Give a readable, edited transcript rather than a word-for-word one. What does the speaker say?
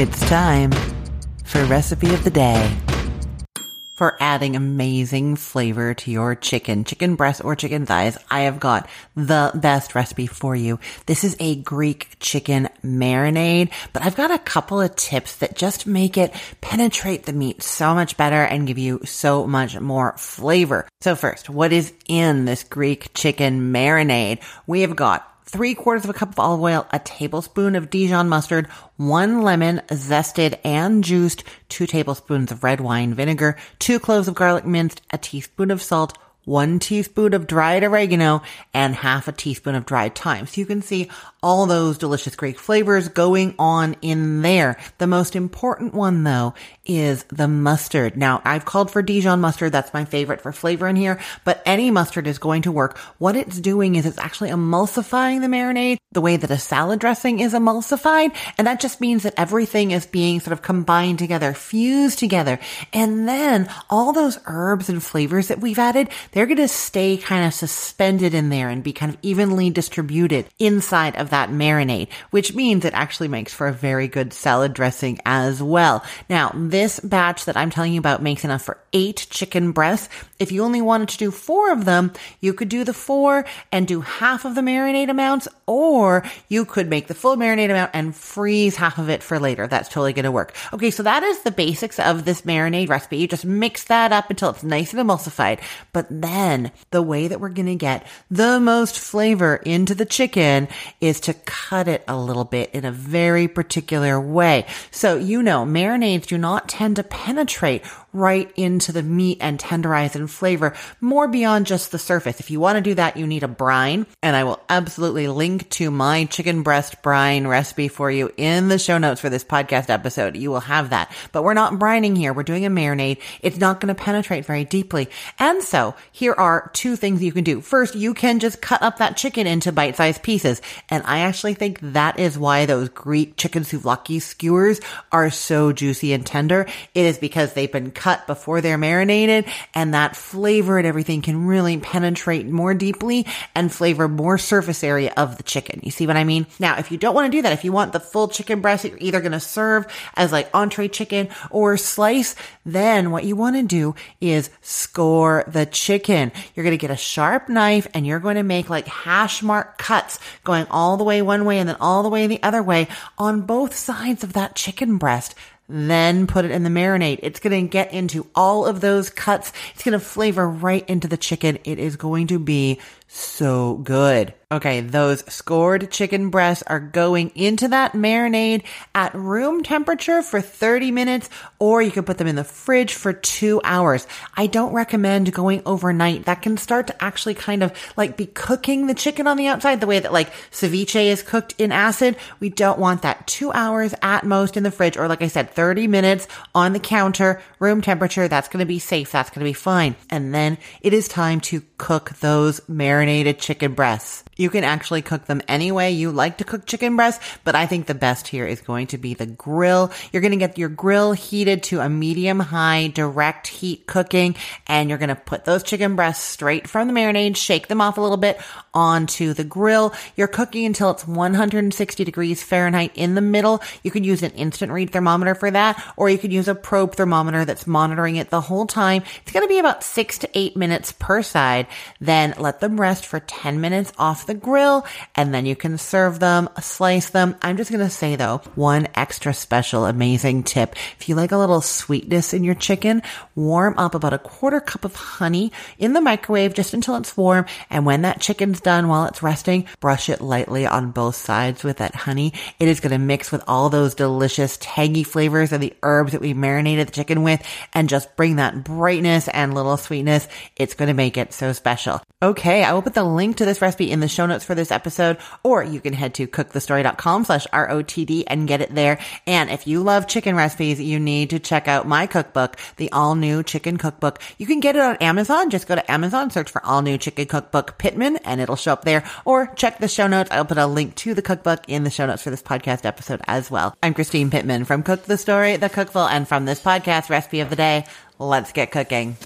It's time for Recipe of the Day. For adding amazing flavor to your chicken, chicken breast or chicken thighs, I have got the best recipe for you. This is a Greek chicken marinade, but I've got a couple of tips that just make it penetrate the meat so much better and give you so much more flavor. So first, what is in this Greek chicken marinade? We have got 3/4 cup of olive oil, a tablespoon of Dijon mustard, 1 lemon zested and juiced, 2 tablespoons of red wine vinegar, 2 cloves of garlic minced, a teaspoon of salt, 1 teaspoon of dried oregano, and 1/2 teaspoon of dried thyme. So you can see all those delicious Greek flavors going on in there. The most important one, though, is the mustard. Now, I've called for Dijon mustard. That's my favorite for flavor in here, but any mustard is going to work. What it's doing is it's actually emulsifying the marinade the way that a salad dressing is emulsified, and that just means that everything is being sort of combined together, fused together. And then all those herbs and flavors that we've added, they're going to stay kind of suspended in there and be kind of evenly distributed inside of that marinade, which means it actually makes for a very good salad dressing as well. Now, this batch that I'm telling you about makes enough for 8 chicken breasts. If you only wanted to do 4 of them, you could do the 4 and do 1/2 of the marinade amounts, or you could make the full marinade amount and freeze 1/2 of it for later. That's totally going to work. Okay, so that is the basics of this marinade recipe. You just mix that up until it's nice and emulsified. But then the way that we're going to get the most flavor into the chicken is to cut it a little bit in a very particular way. So, you know, marinades do not tend to penetrate right into the meat and tenderize and flavor more beyond just the surface. If you want to do that, you need a brine, and I will absolutely link to my chicken breast brine recipe for you in the show notes for this podcast episode. You will have that, but we're not brining here. We're doing a marinade. It's not going to penetrate very deeply. And so here are 2 things you can do. First, you can just cut up that chicken into bite-sized pieces. And I actually think that is why those Greek chicken souvlaki skewers are so juicy and tender. It is because they've been cut before they're marinated, and that flavor and everything can really penetrate more deeply and flavor more surface area of the chicken. You see what I mean? Now, if you don't want to do that, if you want the full chicken breast, you're either going to serve as like entree chicken or slice, then what you want to do is score the chicken. You're going to get a sharp knife and you're going to make like hash mark cuts going all the way one way and then all the way the other way on both sides of that chicken breast. Then put it in the marinade. It's going to get into all of those cuts. It's going to flavor right into the chicken. It is going to be so good. Okay, those scored chicken breasts are going into that marinade at room temperature for 30 minutes, or you can put them in the fridge for 2 hours. I don't recommend going overnight. That can start to actually kind of like be cooking the chicken on the outside the way that like ceviche is cooked in acid. We don't want that. 2 hours at most in the fridge, or like I said, 30 minutes on the counter, room temperature. That's going to be safe. That's going to be fine. And then it is time to cook those marinated chicken breasts. You can actually cook them any way you like to cook chicken breasts, but I think the best here is going to be the grill. You're going to get your grill heated to a medium-high direct heat cooking, and you're going to put those chicken breasts straight from the marinade, shake them off a little bit onto the grill. You're cooking until it's 160 degrees Fahrenheit in the middle. You could use an instant read thermometer for that, or you could use a probe thermometer that's monitoring it the whole time. It's going to be about 6 to 8 minutes per side. Then let them rest for 10 minutes off the grill, and then you can serve them, slice them. I'm just going to say though, one extra special amazing tip. If you like a little sweetness in your chicken, warm up about 1/4 cup of honey in the microwave just until it's warm. And when that chicken's done while it's resting, brush it lightly on both sides with that honey. It is going to mix with all those delicious tangy flavors and the herbs that we marinated the chicken with and just bring that brightness and little sweetness. It's going to make it so special. Okay, I will put the link to this recipe in the show notes for this episode, or you can head to cookthestory.com/ROTD and get it there. And if you love chicken recipes, you need to check out my cookbook, the All New Chicken Cookbook. You can get it on Amazon. Just go to Amazon, search for All New Chicken Cookbook Pittman, and it'll show up there, or check the show notes. I'll put a link to the cookbook in the show notes for this podcast episode as well. I'm Christine Pittman from Cook the Story, the Cookful, and from this podcast, Recipe of the Day. Let's get cooking.